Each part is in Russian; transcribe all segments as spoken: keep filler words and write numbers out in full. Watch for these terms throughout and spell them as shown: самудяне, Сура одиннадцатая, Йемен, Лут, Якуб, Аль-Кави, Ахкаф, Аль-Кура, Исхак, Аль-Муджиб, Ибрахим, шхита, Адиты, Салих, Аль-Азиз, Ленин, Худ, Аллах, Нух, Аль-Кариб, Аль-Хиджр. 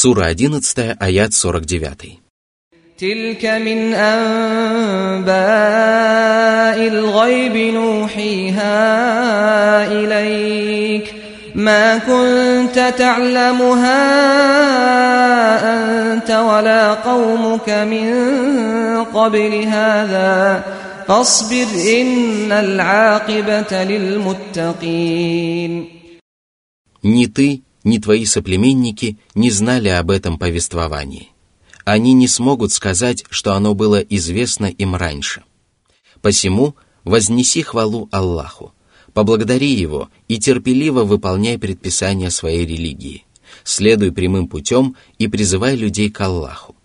Сура одиннадцатая, аят сорок девятый. Тилька мин анбаил гайби нухиха илейк, ма кунта та'ламуха анта вала каумука мин кабли хаза, фасбир инналь акибата лил муттакин. Ни ты, ни твои соплеменники не знали об этом повествовании. Они не смогут сказать, что оно было известно им раньше. Посему вознеси хвалу Аллаху, поблагодари Его и терпеливо выполняй предписания своей религии, следуй прямым путем и призывай людей к Аллаху.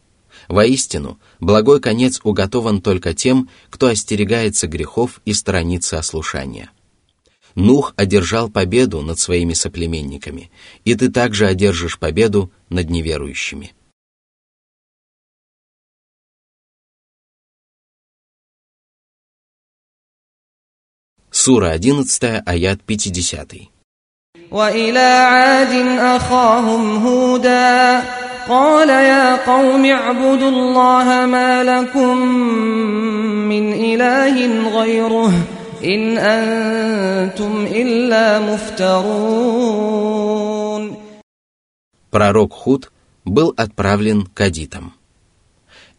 Воистину, благой конец уготован только тем, кто остерегается грехов и сторонится ослушания. Нух одержал победу над своими соплеменниками, и ты также одержишь победу над неверующими. Сура одиннадцатая, аят пятидесятый. «Ин антум илля муфтарун». Пророк Худ был отправлен к адитам.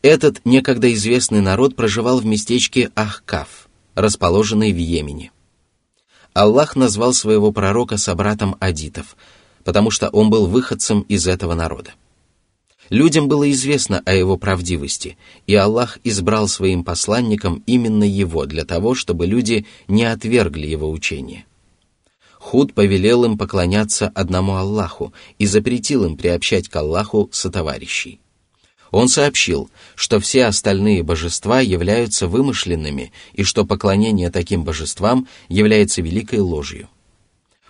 Этот некогда известный народ проживал в местечке Ахкаф, расположенной в Йемене. Аллах назвал своего пророка собратом адитов, потому что он был выходцем из этого народа. Людям было известно о его правдивости, и Аллах избрал своим посланником именно его для того, чтобы люди не отвергли его учение. Худ повелел им поклоняться одному Аллаху и запретил им приобщать к Аллаху сотоварищей. Он сообщил, что все остальные божества являются вымышленными и что поклонение таким божествам является великой ложью.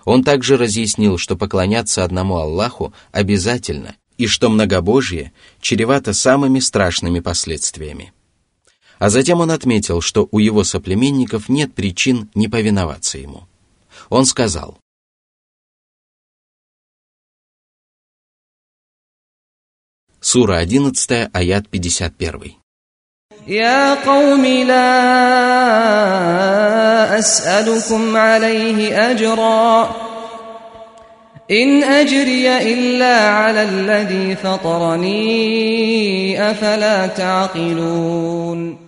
Он также разъяснил, что поклоняться одному Аллаху обязательно, и что многобожие чревато самыми страшными последствиями. А затем он отметил, что у его соплеменников нет причин не повиноваться ему. Он сказал: Сура одиннадцатая, аят пятьдесят первый. «Я кауми ла ас'алукум алейхи аджра». «Ин аджрия илля аля аллади фатарани, афаля та'акилун».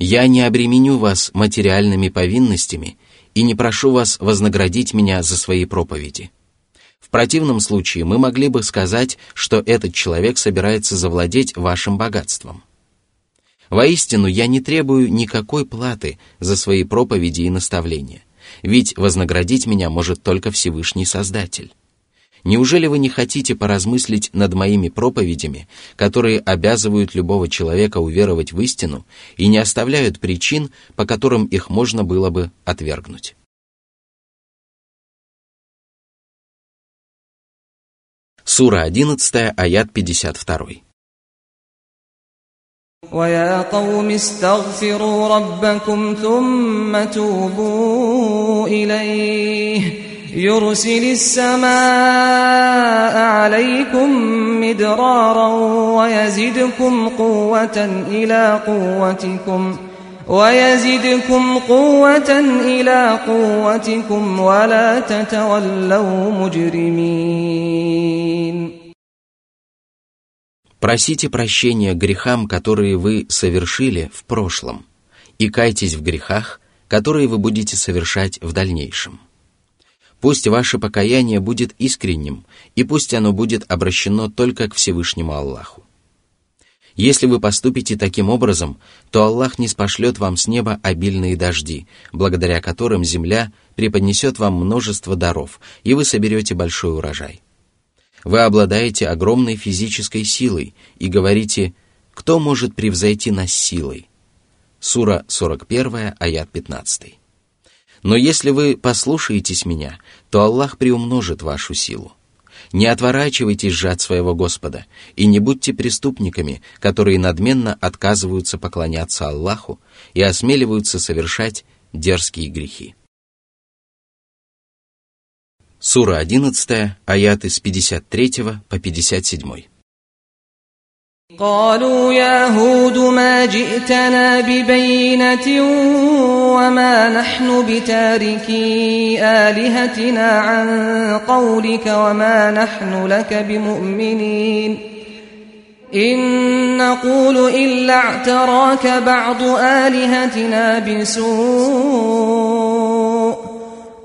«Я не обременю вас материальными повинностями и не прошу вас вознаградить меня за свои проповеди. В противном случае мы могли бы сказать, что этот человек собирается завладеть вашим богатством. Воистину, я не требую никакой платы за свои проповеди и наставления, ведь вознаградить меня может только Всевышний Создатель. Неужели вы не хотите поразмыслить над моими проповедями, которые обязывают любого человека уверовать в истину и не оставляют причин, по которым их можно было бы отвергнуть?» Сура одиннадцатая, аят пятьдесят второй. «Вая кауми истагфиру раббакум тумма тубу илейх, юрсилис самаа алейкум мидраран, ваязидкум кувватан иля кувватикум, ваязидкум кувватан иля кувватикум, вала татаваллау муджримин». Просите прощения грехам, которые вы совершили в прошлом, и кайтесь в грехах, которые вы будете совершать в дальнейшем. Пусть ваше покаяние будет искренним, и пусть оно будет обращено только к Всевышнему Аллаху. Если вы поступите таким образом, то Аллах не спошлет вам с неба обильные дожди, благодаря которым земля преподнесет вам множество даров, и вы соберете большой урожай. Вы обладаете огромной физической силой и говорите: «Кто может превзойти нас силой?» Сура сорок первая, аят пятнадцатый. Но если вы послушаетесь меня, то Аллах приумножит вашу силу. Не отворачивайтесь же от своего Господа и не будьте преступниками, которые надменно отказываются поклоняться Аллаху и осмеливаются совершать дерзкие грехи. Сура одиннадцатая, аяты с пятьдесят третьего по пятьдесят седьмой. قالوا يا هود ما جئتنا ببينة وما نحن بتاركي آلهتنا عن قولك وما نحن لك بمؤمنين إن نقول إلا اعتراك بعض آلهتنا بسوء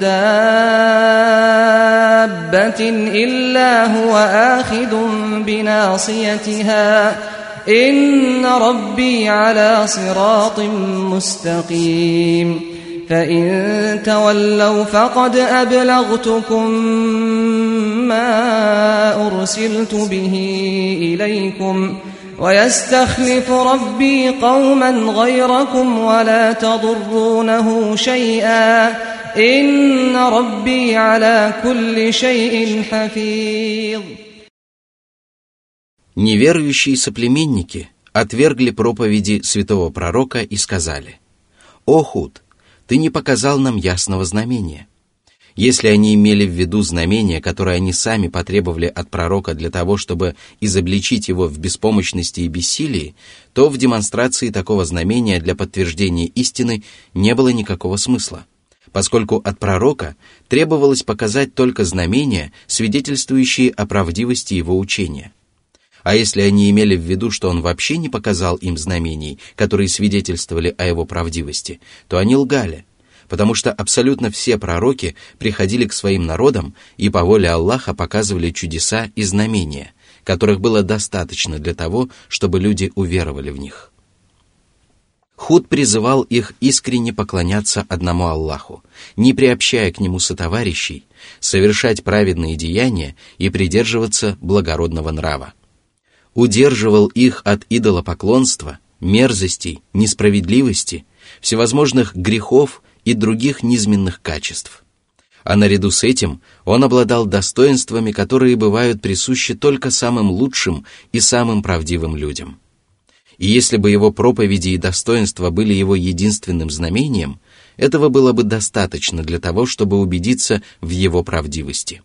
دابة إلا هو آخذ بناصيتها إن ربي على صراط مستقيم فإن تولوا فقد أبلغتكم ما أرسلت به إليكم ويستخلف ربي قوما غيركم ولا تضرونه شيئا إن ربي على كل شيء حفيظ. Неверующие соплеменники отвергли проповеди святого пророка и сказали: «О Худ, ты не показал нам ясного знамения». Если они имели в виду знамение, которое они сами потребовали от пророка для того, чтобы изобличить его в беспомощности и бессилии, то в демонстрации такого знамения для подтверждения истины не было никакого смысла, поскольку от пророка требовалось показать только знамения, свидетельствующие о правдивости его учения. А если они имели в виду, что он вообще не показал им знамений, которые свидетельствовали о его правдивости, то они лгали, потому что абсолютно все пророки приходили к своим народам и по воле Аллаха показывали чудеса и знамения, которых было достаточно для того, чтобы люди уверовали в них. Худ призывал их искренне поклоняться одному Аллаху, не приобщая к нему сотоварищей, совершать праведные деяния и придерживаться благородного нрава. Удерживал их от идолопоклонства, мерзостей, несправедливости, всевозможных грехов и других низменных качеств. А наряду с этим он обладал достоинствами, которые бывают присущи только самым лучшим и самым правдивым людям. И если бы его проповеди и достоинства были его единственным знамением, этого было бы достаточно для того, чтобы убедиться в его правдивости.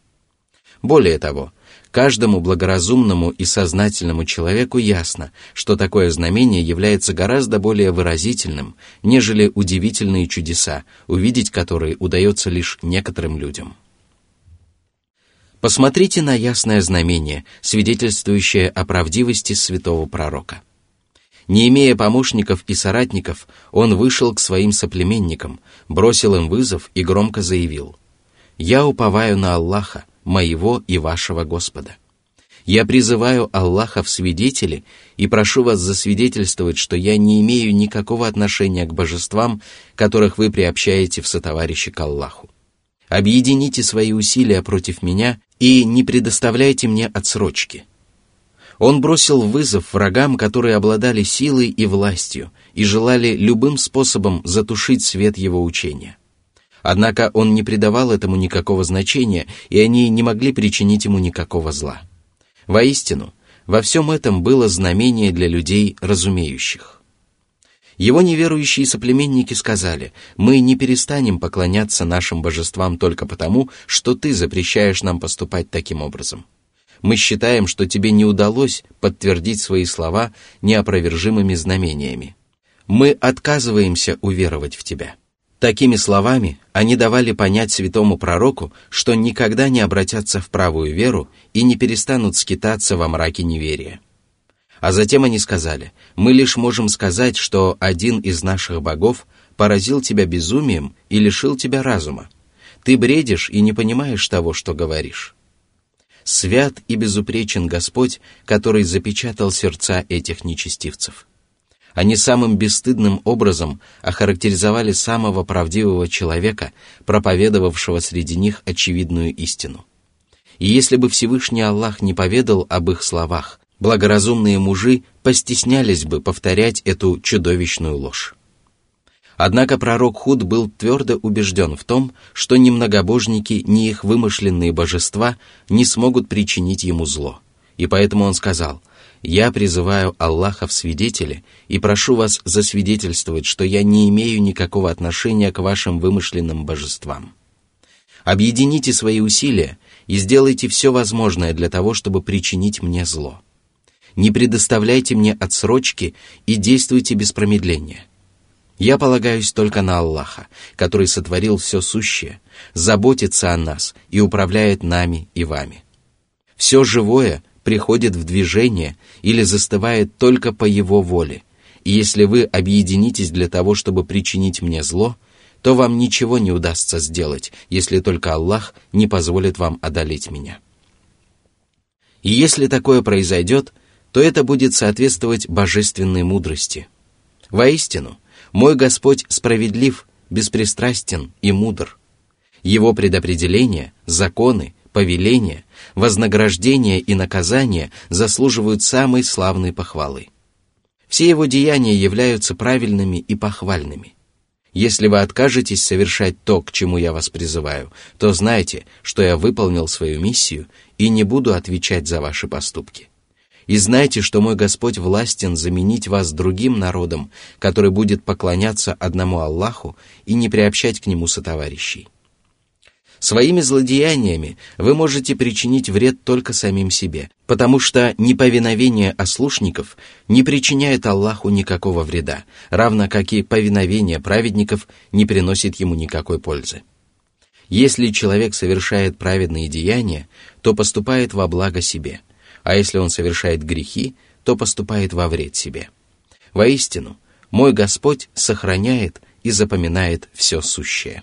Более того, каждому благоразумному и сознательному человеку ясно, что такое знамение является гораздо более выразительным, нежели удивительные чудеса, увидеть которые удается лишь некоторым людям. Посмотрите на ясное знамение, свидетельствующее о правдивости святого пророка. Не имея помощников и соратников, он вышел к своим соплеменникам, бросил им вызов и громко заявил: «Я уповаю на Аллаха, моего и вашего Господа. Я призываю Аллаха в свидетели и прошу вас засвидетельствовать, что я не имею никакого отношения к божествам, которых вы приобщаете в сотоварищи к Аллаху. Объедините свои усилия против меня и не предоставляйте мне отсрочки». Он бросил вызов врагам, которые обладали силой и властью и желали любым способом затушить свет его учения. Однако он не придавал этому никакого значения, и они не могли причинить ему никакого зла. Воистину, во всем этом было знамение для людей разумеющих. Его неверующие соплеменники сказали: «Мы не перестанем поклоняться нашим божествам только потому, что ты запрещаешь нам поступать таким образом. Мы считаем, что тебе не удалось подтвердить свои слова неопровержимыми знамениями. Мы отказываемся уверовать в тебя». Такими словами они давали понять святому пророку, что никогда не обратятся в правую веру и не перестанут скитаться во мраке неверия. А затем они сказали: «Мы лишь можем сказать, что один из наших богов поразил тебя безумием и лишил тебя разума. Ты бредишь и не понимаешь того, что говоришь». Свят и безупречен Господь, который запечатал сердца этих нечестивцев. Они самым бесстыдным образом охарактеризовали самого правдивого человека, проповедовавшего среди них очевидную истину. И если бы Всевышний Аллах не поведал об их словах, благоразумные мужи постеснялись бы повторять эту чудовищную ложь. Однако пророк Худ был твердо убежден в том, что ни многобожники, ни их вымышленные божества не смогут причинить ему зло. И поэтому он сказал: «Я призываю Аллаха в свидетели и прошу вас засвидетельствовать, что я не имею никакого отношения к вашим вымышленным божествам. Объедините свои усилия и сделайте все возможное для того, чтобы причинить мне зло. Не предоставляйте мне отсрочки и действуйте без промедления. Я полагаюсь только на Аллаха, который сотворил все сущее, заботится о нас и управляет нами и вами. Все живое приходит в движение или застывает только по его воле, и если вы объединитесь для того, чтобы причинить мне зло, то вам ничего не удастся сделать, если только Аллах не позволит вам одолеть меня. И если такое произойдет, то это будет соответствовать божественной мудрости. Воистину, мой Господь справедлив, беспристрастен и мудр. Его предопределения, законы, повеления, вознаграждения и наказания заслуживают самой славной похвалы. Все его деяния являются правильными и похвальными. Если вы откажетесь совершать то, к чему я вас призываю, то знайте, что я выполнил свою миссию и не буду отвечать за ваши поступки. И знайте, что мой Господь властен заменить вас другим народом, который будет поклоняться одному Аллаху и не приобщать к нему сотоварищей. Своими злодеяниями вы можете причинить вред только самим себе, потому что неповиновение ослушников не причиняет Аллаху никакого вреда, равно как и повиновение праведников не приносит ему никакой пользы. Если человек совершает праведные деяния, то поступает во благо себе, а если он совершает грехи, то поступает во вред себе. Воистину, мой Господь сохраняет и запоминает все сущее».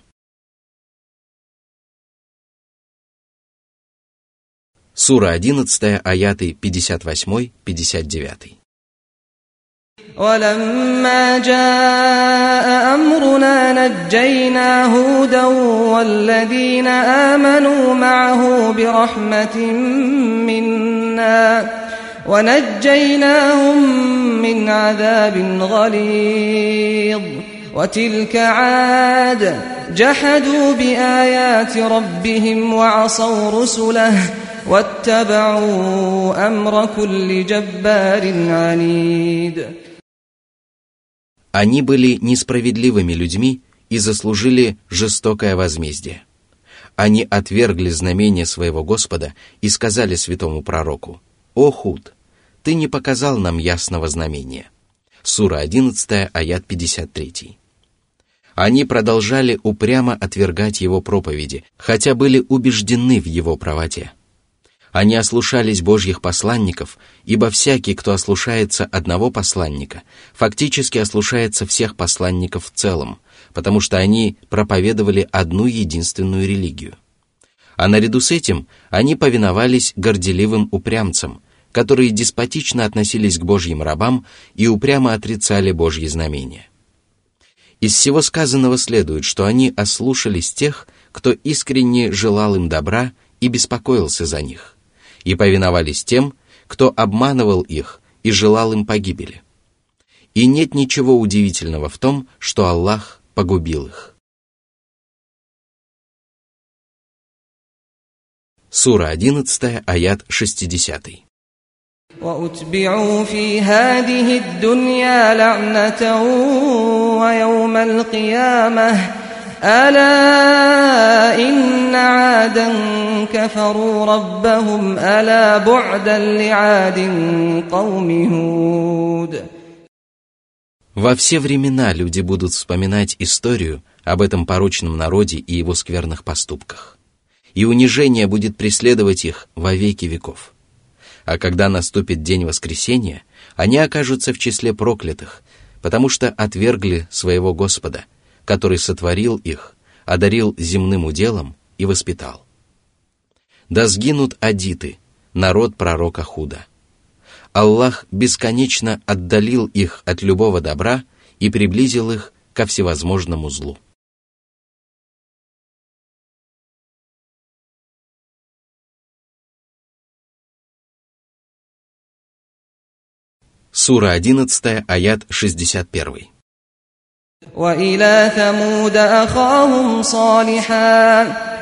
Сура одиннадцатая, аяты пятьдесят восемь пятьдесят девять. وَلَمَّا جَاءَ أَمْرُنَا نَجَّيْنَا هُودًا وَالَّذِينَ آمَنُوا مَعَهُ بِرَحْمَةٍ مِنَّا وَنَجَّيْنَاهُمْ مِنْ عَذَابٍ غَلِيظٍ وَتِلْكَ عَادٌ جَحَدُوا بِآيَاتِ رَبِّهِمْ وَعَصَوْا رُسُلَهُ وَاتَّبَعُوا أَمْرَ كُلِّ جَبَّارٍ عَنِيدٍ. Они были несправедливыми людьми и заслужили жестокое возмездие. Они отвергли знамение своего Господа и сказали святому пророку: «О Худ, ты не показал нам ясного знамения». Сура одиннадцатая, аят пятьдесят три. Они продолжали упрямо отвергать его проповеди, хотя были убеждены в его правоте. Они ослушались Божьих посланников, ибо всякий, кто ослушается одного посланника, фактически ослушается всех посланников в целом, потому что они проповедовали одну единственную религию. А наряду с этим они повиновались горделивым упрямцам, которые деспотично относились к Божьим рабам и упрямо отрицали Божьи знамения. Из всего сказанного следует, что они ослушались тех, кто искренне желал им добра и беспокоился за них, и повиновались тем, кто обманывал их и желал им погибели. И нет ничего удивительного в том, что Аллах погубил их. Сура одиннадцатая, аят шестьдесят. «Аля инна Аден кафару раббахум, аля бу'дан ли Адин кауми Худ». Во все времена люди будут вспоминать историю об этом порочном народе и его скверных поступках, и унижение будет преследовать их во веки веков. А когда наступит день воскресения, они окажутся в числе проклятых, потому что отвергли своего Господа, который сотворил их, одарил земным уделом и воспитал. Да сгинут адиты, народ пророка Худа. Аллах бесконечно отдалил их от любого добра и приблизил их ко всевозможному злу. Сура одиннадцатая, аят шестьдесят один. وَإِلَى ثَمُودَ أَخَاهُمْ صَالِحًا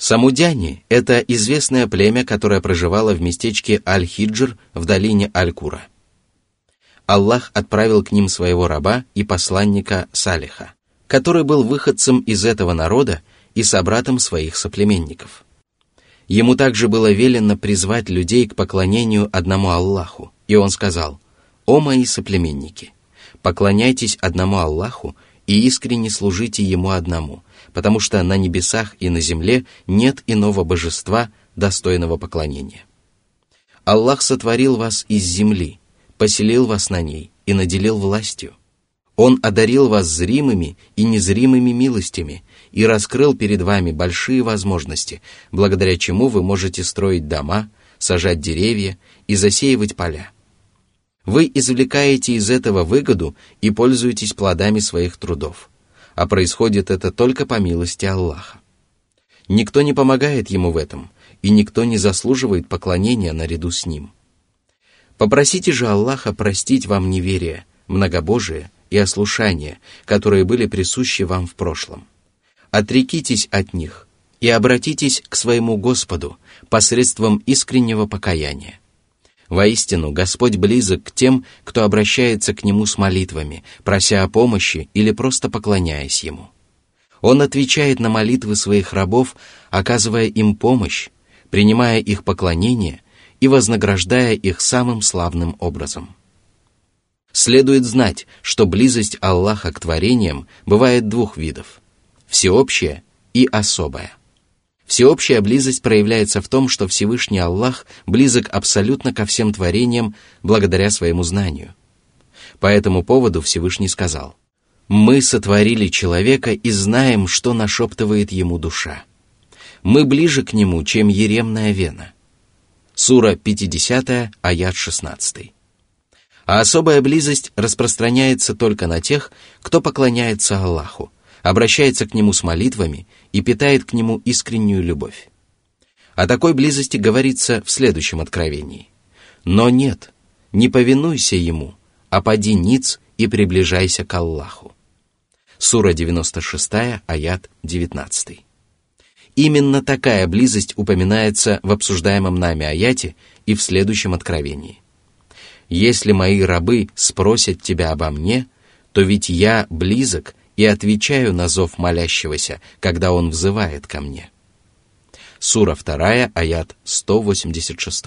Самудяне – это известное племя, которое проживало в местечке Аль-Хиджр в долине Аль-Кура. Аллах отправил к ним своего раба и посланника Салиха, который был выходцем из этого народа и собратом своих соплеменников. Ему также было велено призвать людей к поклонению одному Аллаху, и он сказал: «О мои соплеменники, поклоняйтесь одному Аллаху и искренне служите Ему одному, потому что на небесах и на земле нет иного божества, достойного поклонения. Аллах сотворил вас из земли, поселил вас на ней и наделил властью. Он одарил вас зримыми и незримыми милостями и раскрыл перед вами большие возможности, благодаря чему вы можете строить дома, сажать деревья и засеивать поля. Вы извлекаете из этого выгоду и пользуетесь плодами своих трудов. А происходит это только по милости Аллаха. Никто не помогает ему в этом, и никто не заслуживает поклонения наряду с ним. Попросите же Аллаха простить вам неверие, многобожие и ослушание, которые были присущи вам в прошлом. Отрекитесь от них и обратитесь к своему Господу посредством искреннего покаяния. Воистину, Господь близок к тем, кто обращается к Нему с молитвами, прося о помощи или просто поклоняясь Ему. Он отвечает на молитвы своих рабов, оказывая им помощь, принимая их поклонение и вознаграждая их самым славным образом. Следует знать, что близость Аллаха к творениям бывает двух видов – всеобщая и особая. Всеобщая близость проявляется в том, что Всевышний Аллах близок абсолютно ко всем творениям благодаря своему знанию. По этому поводу Всевышний сказал: «Мы сотворили человека и знаем, что нашептывает ему душа. Мы ближе к нему, чем еремная вена». Сура пятидесятая, аят шестнадцатый. А особая близость распространяется только на тех, кто поклоняется Аллаху, обращается к Нему с молитвами и питает к Нему искреннюю любовь. О такой близости говорится в следующем откровении: «Но нет, не повинуйся Ему, а пади ниц и приближайся к Аллаху». Сура девяносто шесть, аят девятнадцать. Именно такая близость упоминается в обсуждаемом нами аяте и в следующем откровении: «Если мои рабы спросят тебя обо мне, то ведь я близок и отвечаю на зов молящегося, когда он взывает ко мне». Сура вторая, аят сто восемьдесят шесть.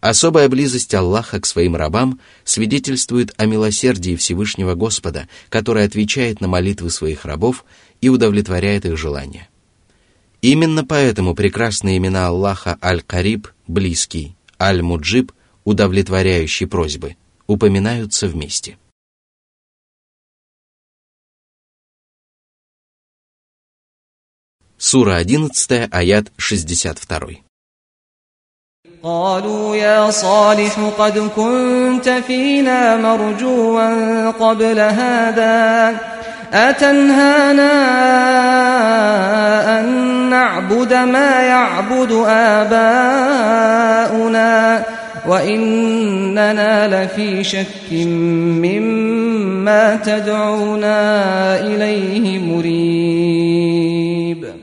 Особая близость Аллаха к своим рабам свидетельствует о милосердии Всевышнего Господа, который отвечает на молитвы своих рабов и удовлетворяет их желания. Именно поэтому прекрасные имена Аллаха Аль-Кариб – близкий, Аль-Муджиб – удовлетворяющий просьбы – упоминаются вместе. Сура одиннадцатая, аят шестьдесят два. قالوا يا صالح قد كنت فينا مرجوا قبل هذا أتنهانا أن نعبد ما يعبد آباؤنا وإننا لفي شك مما تدعونا إليه مريب.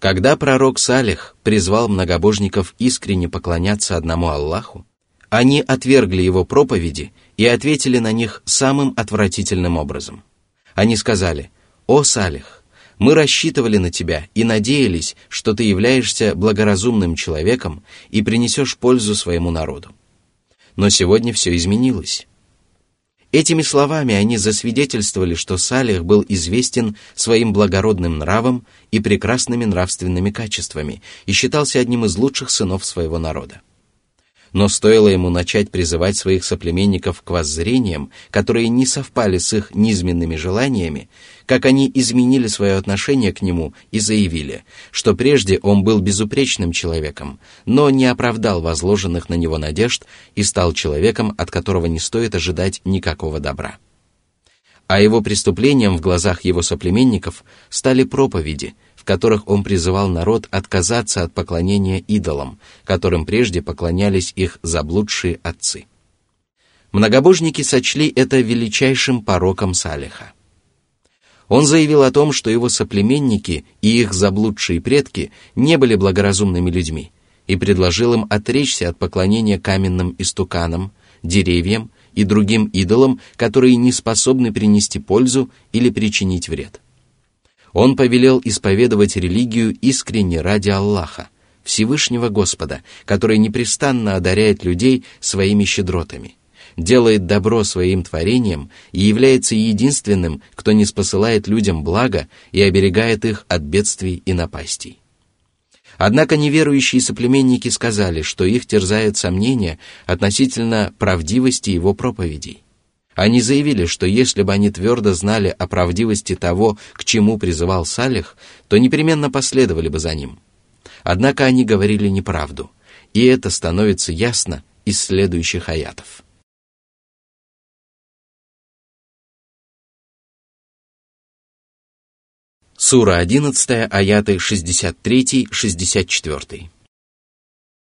Когда пророк Салих призвал многобожников искренне поклоняться одному Аллаху, они отвергли его проповеди и ответили на них самым отвратительным образом. Они сказали: «О Салих, мы рассчитывали на тебя и надеялись, что ты являешься благоразумным человеком и принесешь пользу своему народу. Но сегодня все изменилось. Этими словами они засвидетельствовали, что Салих был известен своим благородным нравом и прекрасными нравственными качествами и считался одним из лучших сынов своего народа. Но стоило ему начать призывать своих соплеменников к воззрениям, которые не совпали с их низменными желаниями, как они изменили свое отношение к нему и заявили, что прежде он был безупречным человеком, но не оправдал возложенных на него надежд и стал человеком, от которого не стоит ожидать никакого добра. А его преступлением в глазах его соплеменников стали проповеди, в которых он призывал народ отказаться от поклонения идолам, которым прежде поклонялись их заблудшие отцы. Многобожники сочли это величайшим пороком Салиха. Он заявил о том, что его соплеменники и их заблудшие предки не были благоразумными людьми, и предложил им отречься от поклонения каменным истуканам, деревьям и другим идолам, которые не способны принести пользу или причинить вред. Он повелел исповедовать религию искренне ради Аллаха, Всевышнего Господа, который непрестанно одаряет людей своими щедротами, делает добро своим творениям и является единственным, кто не спосылает людям благо и оберегает их от бедствий и напастей. Однако неверующие соплеменники сказали, что их терзают сомнения относительно правдивости его проповедей. Они заявили, что если бы они твердо знали о правдивости того, к чему призывал Салих, то непременно последовали бы за ним. Однако они говорили неправду, и это становится ясно из следующих аятов. Сура одиннадцатая, аяты шестьдесят три шестьдесят четыре.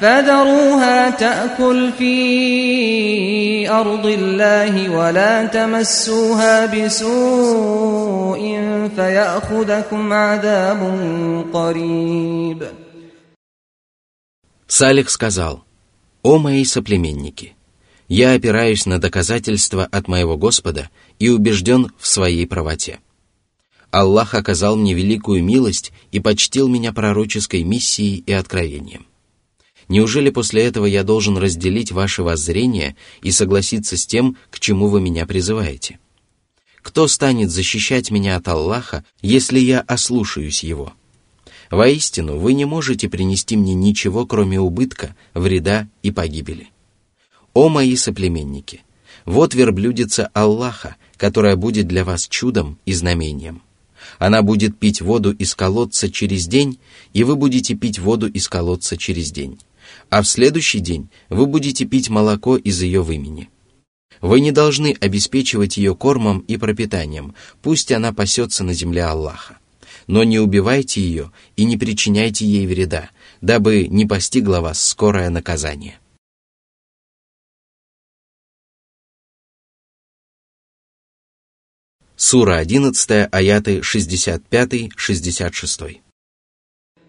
فذروها تأكل في أرض الله ولا تمسوها بسوء فيأخذكم عذاب قريب. Салих сказал: «О мои соплеменники, я опираюсь на доказательства от моего Господа и убежден в своей правоте. Аллах оказал мне великую милость и почтил меня пророческой миссией и откровением. Неужели после этого я должен разделить ваши воззрения и согласиться с тем, к чему вы меня призываете? Кто станет защищать меня от Аллаха, если я ослушаюсь его? Воистину, вы не можете принести мне ничего, кроме убытка, вреда и погибели. О мои соплеменники! Вот верблюдица Аллаха, которая будет для вас чудом и знамением. Она будет пить воду из колодца через день, и вы будете пить воду из колодца через день. А в следующий день вы будете пить молоко из ее вымени. Вы не должны обеспечивать ее кормом и пропитанием, пусть она пасется на земле Аллаха. Но не убивайте ее и не причиняйте ей вреда, дабы не постигло вас скорое наказание». Сура одиннадцатая, аяты шестьдесят пять шестьдесят шесть.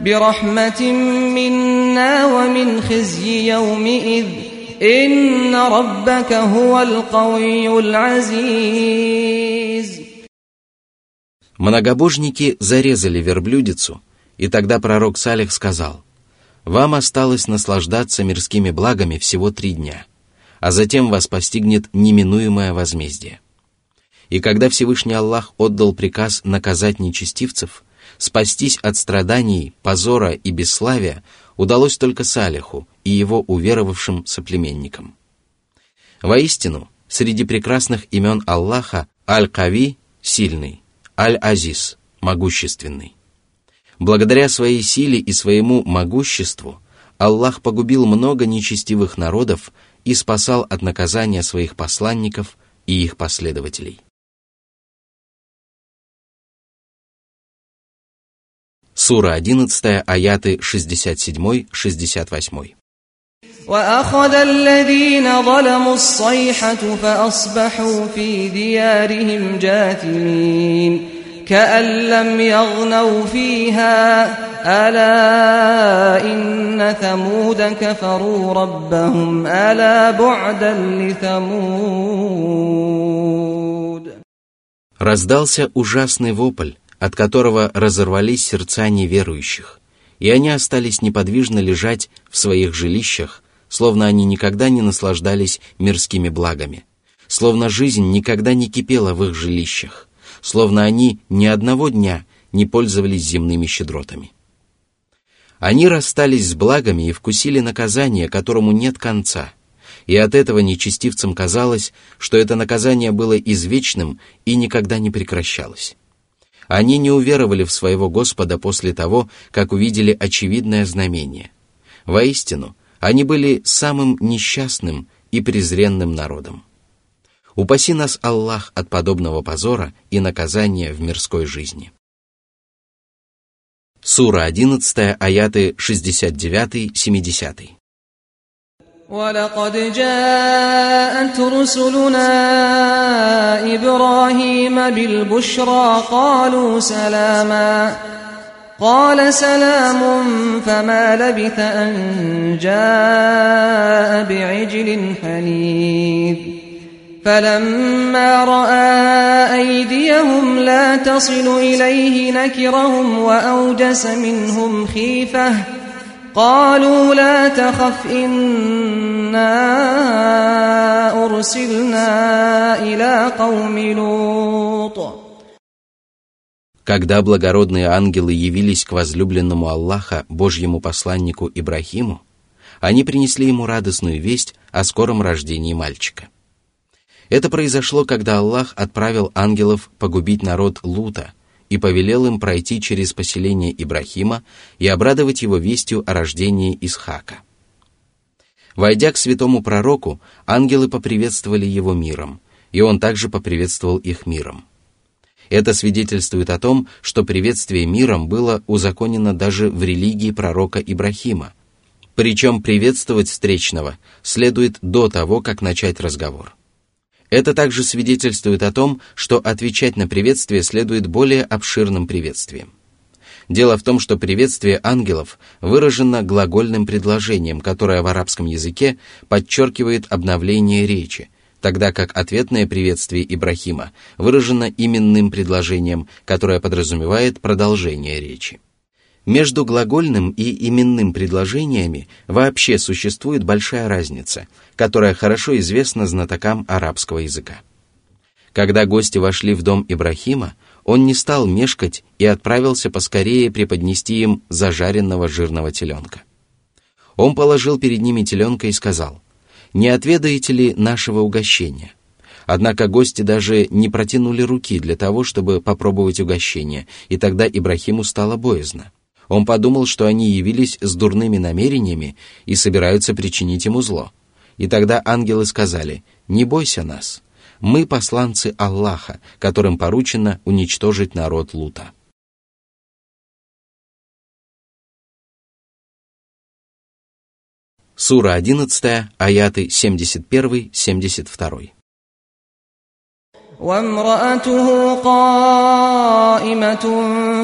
برحمة منا ومن خزي يومئذ إن ربك هو القوي العزيز. Многобожники зарезали верблюдицу, и тогда пророк Салих сказал: «Вам осталось наслаждаться мирскими благами всего три дня, а затем вас постигнет неминуемое возмездие». И когда Всевышний Аллах отдал приказ наказать нечестивцев, спастись от страданий, позора и бесславия удалось только Салиху и его уверовавшим соплеменникам. Воистину, среди прекрасных имен Аллаха Аль-Кави – сильный, Аль-Азиз – могущественный. Благодаря своей силе и своему могуществу Аллах погубил много нечестивых народов и спасал от наказания своих посланников и их последователей. Сура одиннадцатая, аяты шестьдесят семь шестьдесят восемь. Раздался ужасный вопль, от которого разорвались сердца неверующих, и они остались неподвижно лежать в своих жилищах, словно они никогда не наслаждались мирскими благами, словно жизнь никогда не кипела в их жилищах, словно они ни одного дня не пользовались земными щедротами. Они расстались с благами и вкусили наказание, которому нет конца, и от этого нечестивцам казалось, что это наказание было извечным и никогда не прекращалось. Они не уверовали в своего Господа после того, как увидели очевидное знамение. Воистину, они были самым несчастным и презренным народом. Упаси нас, Аллах, от подобного позора и наказания в мирской жизни. Сура одиннадцатая, аяты шестьдесят девять семьдесят. وَلَقَدْ جَاءَتْ رُسُلُنَا إِبْرَاهِيمَ بِالْبُشْرَى قَالُوا سَلَامًا قَالَ سَلَامٌ فَمَا لَبِثَ أَنْ جَاءَ بِعِجْلٍ حَنِيذٍ فَلَمَّا رَأَى أَيْدِيَهُمْ لَا تَصِلُ إِلَيْهِ نَكِرَهُمْ وَأَوْجَسَ مِنْهُمْ خِيفَةً قالوا لا تخف إنا أرسلنا إلى قوم لوط. Когда благородные ангелы явились к возлюбленному Аллаха, Божьему посланнику Ибрахиму, они принесли ему радостную весть о скором рождении мальчика. Это произошло, когда Аллах отправил ангелов погубить народ Лута и повелел им пройти через поселение Ибрахима и обрадовать его вестью о рождении Исхака. Войдя к святому пророку, ангелы поприветствовали его миром, и он также поприветствовал их миром. Это свидетельствует о том, что приветствие миром было узаконено даже в религии пророка Ибрахима. Причем приветствовать встречного следует до того, как начать разговор. Это также свидетельствует о том, что отвечать на приветствие следует более обширным приветствием. Дело в том, что приветствие ангелов выражено глагольным предложением, которое в арабском языке подчеркивает обновление речи, тогда как ответное приветствие Ибрахима выражено именным предложением, которое подразумевает продолжение речи. Между глагольным и именным предложениями вообще существует большая разница, которая хорошо известна знатокам арабского языка. Когда гости вошли в дом Ибрахима, он не стал мешкать и отправился поскорее преподнести им зажаренного жирного теленка. Он положил перед ними теленка и сказал: «Не отведаете ли нашего угощения?» Однако гости даже не протянули руки для того, чтобы попробовать угощение, и тогда Ибрахиму стало боязно. Он подумал, что они явились с дурными намерениями и собираются причинить ему зло. И тогда ангелы сказали: «Не бойся нас, мы посланцы Аллаха, которым поручено уничтожить народ Лута». Сура одиннадцатая, аяты семьдесят один семьдесят два. وامرأته قائمة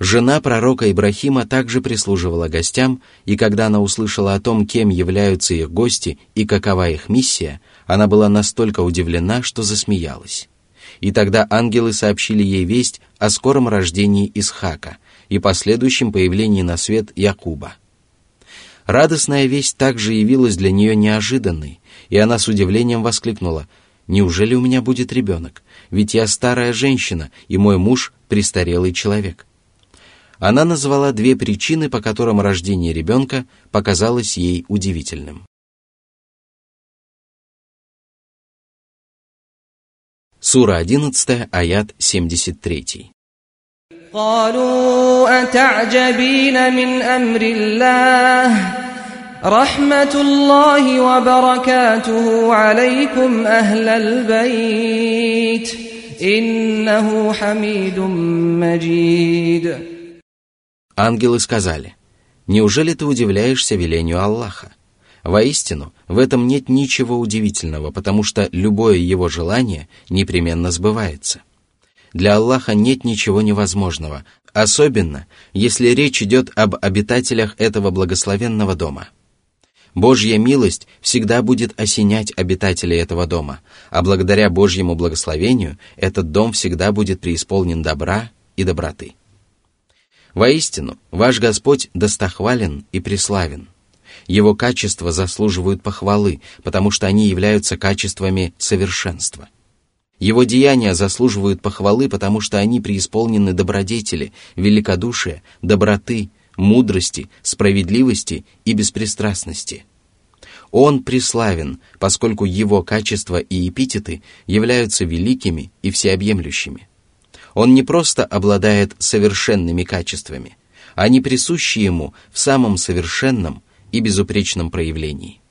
Жена пророка Ибрахима также прислуживала гостям, и когда она услышала о том, кем являются их гости и какова их миссия, она была настолько удивлена, что засмеялась. И тогда ангелы сообщили ей весть о скором рождении Исхака и последующем появлении на свет Якуба. Радостная весть также явилась для нее неожиданной, и она с удивлением воскликнула: «Неужели у меня будет ребенок? Ведь я старая женщина, и мой муж – престарелый человек». Она назвала две причины, по которым рождение ребенка показалось ей удивительным. Сура одиннадцатая, аят семьдесят три. قالوا أتعجبين من أمر الله رحمة الله وبركاته عليكم أهل البيت إنه حميد مجيد. Ангелы сказали: «Неужели ты удивляешься велению Аллаха? Воистину, в этом нет ничего удивительного, потому что любое его желание непременно сбывается». Для Аллаха нет ничего невозможного, особенно если речь идет об обитателях этого благословенного дома. Божья милость всегда будет осенять обитателей этого дома, а благодаря Божьему благословению этот дом всегда будет преисполнен добра и доброты. Воистину, ваш Господь достохвален и преславен. Его качества заслуживают похвалы, потому что они являются качествами совершенства. Его деяния заслуживают похвалы, потому что они преисполнены добродетели, великодушия, доброты, мудрости, справедливости и беспристрастности. Он преславен, поскольку его качества и эпитеты являются великими и всеобъемлющими. Он не просто обладает совершенными качествами, они присущи ему в самом совершенном и безупречном проявлении.